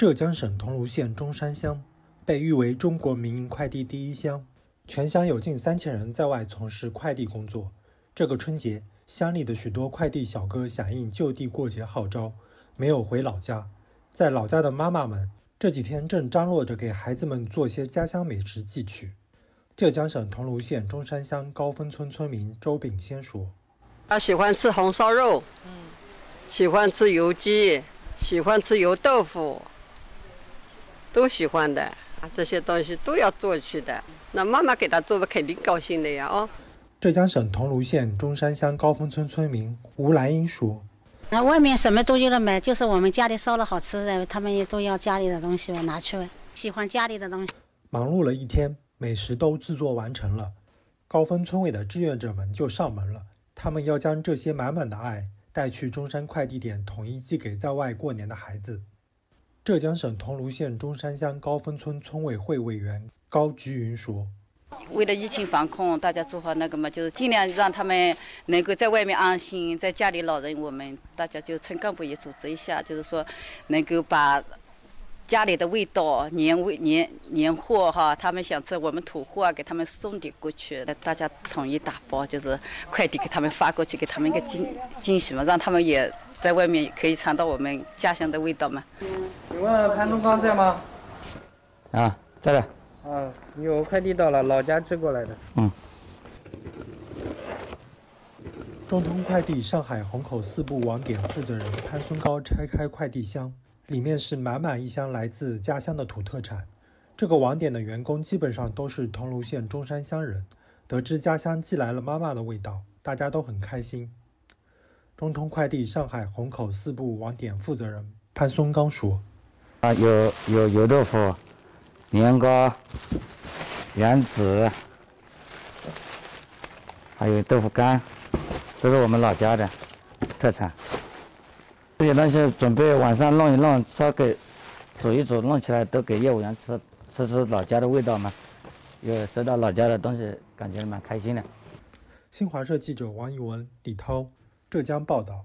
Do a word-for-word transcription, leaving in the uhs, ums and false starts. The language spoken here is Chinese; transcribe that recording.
浙江省桐庐县中山乡被誉为中国民营快递第一乡，全乡有近三千人在外从事快递工作。这个春节，乡里的许多快递小哥响应就地过节号召，没有回老家。在老家的妈妈们这几天正张罗着给孩子们做些家乡美食寄去。浙江省桐庐县中山乡高峰村村民周炳先说：“他喜欢吃红烧肉，嗯，喜欢吃油鸡，喜欢吃油豆腐，都喜欢的。这些东西都要做去的。那妈妈给他做，肯定高兴的呀，哦。”浙江省桐庐县中山乡高峰村村民吴兰英说：“那外面什么都有了买，就是我们家里烧了好吃的，他们也都要家里的东西，我拿去，喜欢家里的东西。”忙碌了一天，美食都制作完成了，高峰村委的志愿者们就上门了。他们要将这些满满的爱带去中山快递点，统一寄给在外过年的孩子。浙江省桐庐县中山乡高峰村村委会委员高菊云说：“为了疫情防控，大家做好那个嘛，就是尽量让他们能够在外面安心，在家里老人我们大家就村干部也组织一下，就是说能够把。”家里的味道，年味年年货哈，他们想吃我们土货，给他们送点过去，大家统一打包，就是快递给他们发过去，给他们一个惊惊喜嘛，让他们也在外面可以尝到我们家乡的味道嘛。”请问潘东刚在吗？啊，在了。啊，有快递到了，老家寄过来的。嗯。中通快递上海虹口四部网点负责人潘松高拆开快递箱。里面是满满一箱来自家乡的土特产。这个网点的员工基本上都是桐庐县中山乡人，得知家乡寄来了妈妈的味道，大家都很开心。中通快递上海虹口四部网点负责人潘松刚说：“啊，有有油豆腐、年糕、圆子，还有豆腐干，都是我们老家的特产。”这些东西准备晚上弄一弄，烧给煮一煮，弄起来都给业务员吃，吃吃老家的味道嘛。有收到老家的东西，感觉蛮开心的。”新华社记者王一文、李涛，浙江报道。